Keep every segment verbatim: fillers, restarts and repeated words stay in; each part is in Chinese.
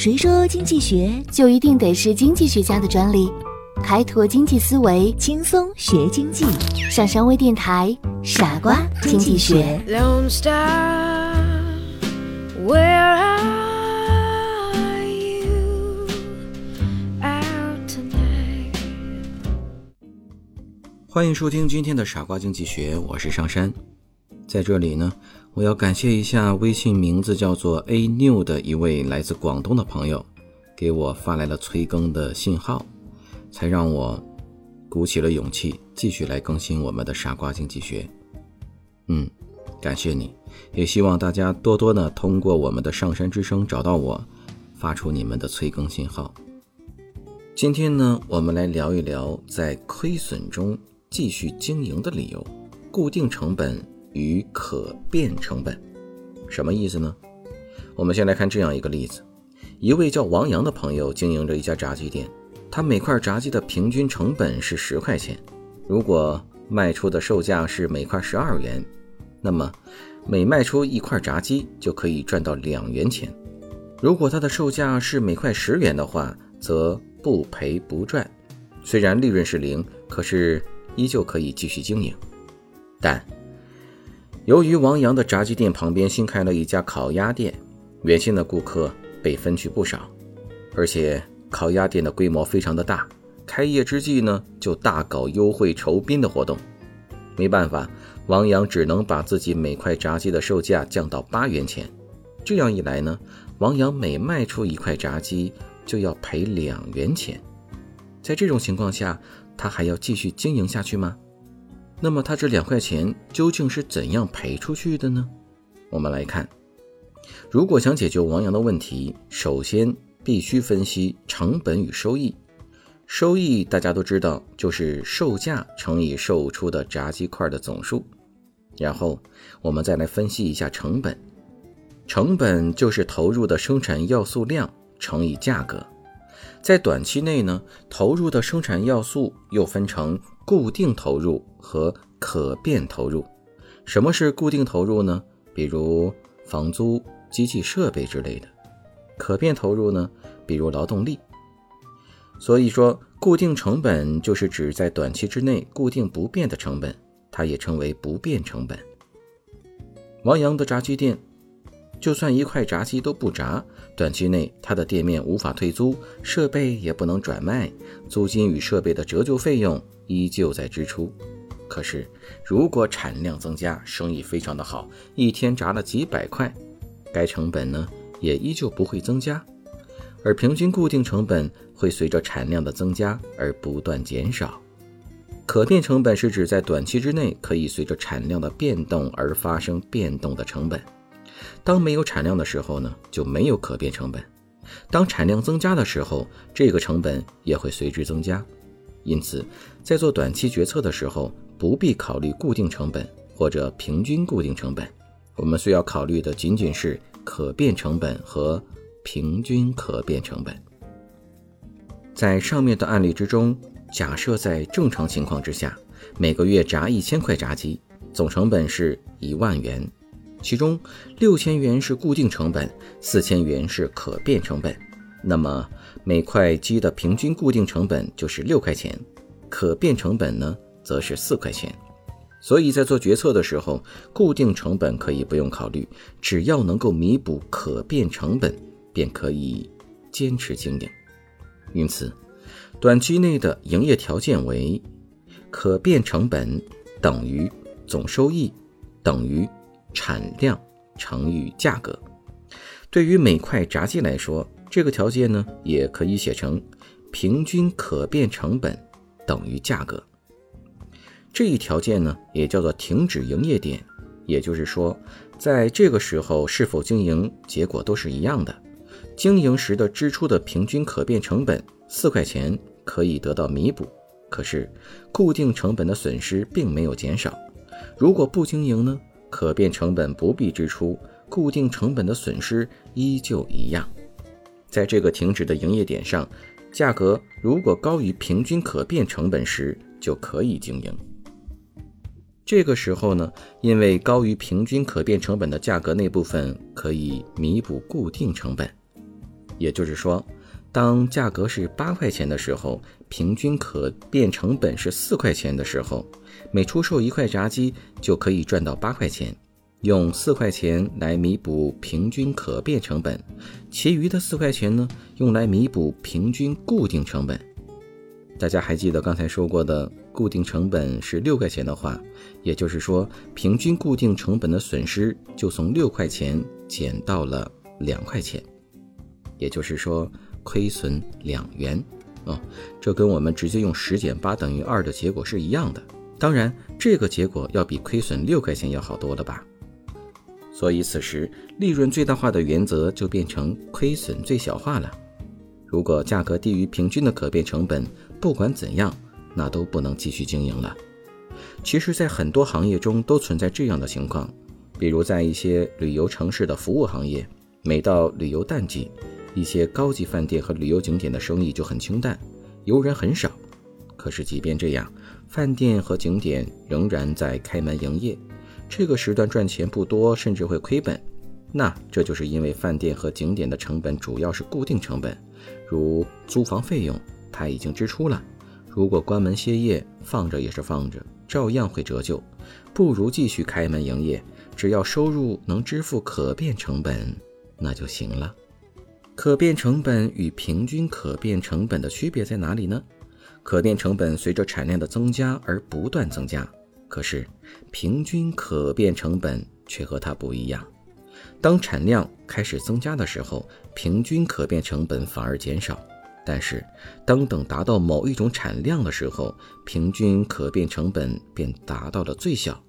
谁说经济学就一定得是经济学家的专利？开拓经济思维，轻松学经济。上山微电台，傻瓜经济学。欢迎收听今天的傻瓜经济学，我是上山。在这里呢，我要感谢一下微信名字叫做 Anew 的一位来自广东的朋友，给我发来了催更的信号，才让我鼓起了勇气继续来更新我们的傻瓜经济学。嗯，感谢你，也希望大家多多呢通过我们的上山之声找到我，发出你们的催更信号。今天呢，我们来聊一聊在亏损中继续经营的理由，固定成本与可变成本。什么意思呢？我们先来看这样一个例子，一位叫王阳的朋友经营着一家炸鸡店，他每块炸鸡的平均成本是十块钱，如果卖出的售价是每块十二元，那么每卖出一块炸鸡就可以赚到两元钱。如果他的售价是每块十元的话，则不赔不赚，虽然利润是零，可是依旧可以继续经营。但由于王阳的炸鸡店旁边新开了一家烤鸭店，原先的顾客被分去不少，而且烤鸭店的规模非常的大，开业之际呢，就大搞优惠酬宾的活动。没办法，王阳只能把自己每块炸鸡的售价降到八元钱。这样一来呢，王阳每卖出一块炸鸡就要赔两元钱。在这种情况下，他还要继续经营下去吗？那么他这两块钱究竟是怎样赔出去的呢？我们来看，如果想解决王阳的问题，首先必须分析成本与收益。收益大家都知道，就是售价乘以售出的炸鸡块的总数。然后我们再来分析一下成本。成本就是投入的生产要素量乘以价格。在短期内呢，投入的生产要素又分成固定投入和可变投入。什么是固定投入呢？比如房租、机器设备之类的。可变投入呢，比如劳动力。所以说，固定成本就是指在短期之内固定不变的成本，它也称为不变成本。王阳的炸鸡店，就算一块炸鸡都不炸，短期内他的店面无法退租，设备也不能转卖，租金与设备的折旧费用依旧在支出。可是如果产量增加，生意非常的好，一天炸了几百块，该成本呢也依旧不会增加，而平均固定成本会随着产量的增加而不断减少。可变成本是指在短期之内可以随着产量的变动而发生变动的成本。当没有产量的时候呢，就没有可变成本。当产量增加的时候，这个成本也会随之增加。因此，在做短期决策的时候，不必考虑固定成本或者平均固定成本，我们需要考虑的仅仅是可变成本和平均可变成本。在上面的案例之中，假设在正常情况之下，每个月炸一千块炸鸡，总成本是一万元。其中六千元是固定成本，四千元是可变成本。那么每块鸡的平均固定成本就是六块钱，可变成本呢，则是四块钱。所以在做决策的时候，固定成本可以不用考虑，只要能够弥补可变成本，便可以坚持经营。因此，短期内的营业条件为可变成本等于总收益等于产量乘以价格。对于每块炸鸡来说，这个条件呢，也可以写成平均可变成本等于价格。这一条件呢，也叫做停止营业点，也就是说，在这个时候是否经营，结果都是一样的。经营时的支出的平均可变成本四块钱可以得到弥补，可是固定成本的损失并没有减少。如果不经营呢？可变成本不必支出，固定成本的损失依旧一样。在这个停止的营业点上，价格如果高于平均可变成本时，就可以经营。这个时候呢，因为高于平均可变成本的价格那部分可以弥补固定成本，也就是说，当价格是八块钱的时候，平均可变成本是四块钱的时候，每出售一块炸鸡就可以赚到八块钱，用四块钱来弥补平均可变成本，其余的四块钱呢，用来弥补平均固定成本。大家还记得刚才说过的固定成本是六块钱的话，也就是说平均固定成本的损失就从六块钱减到了两块钱，也就是说亏损两元、哦、这跟我们直接用十减八等于二的结果是一样的。当然这个结果要比亏损六块钱要好多了吧。所以此时利润最大化的原则就变成亏损最小化了。如果价格低于平均的可变成本，不管怎样那都不能继续经营了。其实在很多行业中都存在这样的情况，比如在一些旅游城市的服务行业，每到旅游淡季，一些高级饭店和旅游景点的生意就很清淡，游人很少。可是即便这样，饭店和景点仍然在开门营业，这个时段赚钱不多，甚至会亏本。那这就是因为饭店和景点的成本主要是固定成本，如租房费用它已经支出了，如果关门歇业，放着也是放着，照样会折旧，不如继续开门营业，只要收入能支付可变成本那就行了。可变成本与平均可变成本的区别在哪里呢？可变成本随着产量的增加而不断增加，可是平均可变成本却和它不一样。当产量开始增加的时候，平均可变成本反而减少，但是当等达到某一种产量的时候，平均可变成本便达到了最小。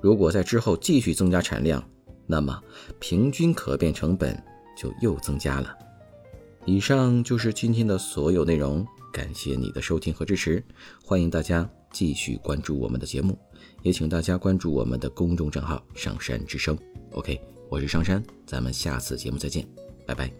如果在之后继续增加产量，那么平均可变成本就又增加了。以上就是今天的所有内容，感谢你的收听和支持，欢迎大家继续关注我们的节目，也请大家关注我们的公众账号上山之声。 OK， 我是上山，咱们下次节目再见，拜拜。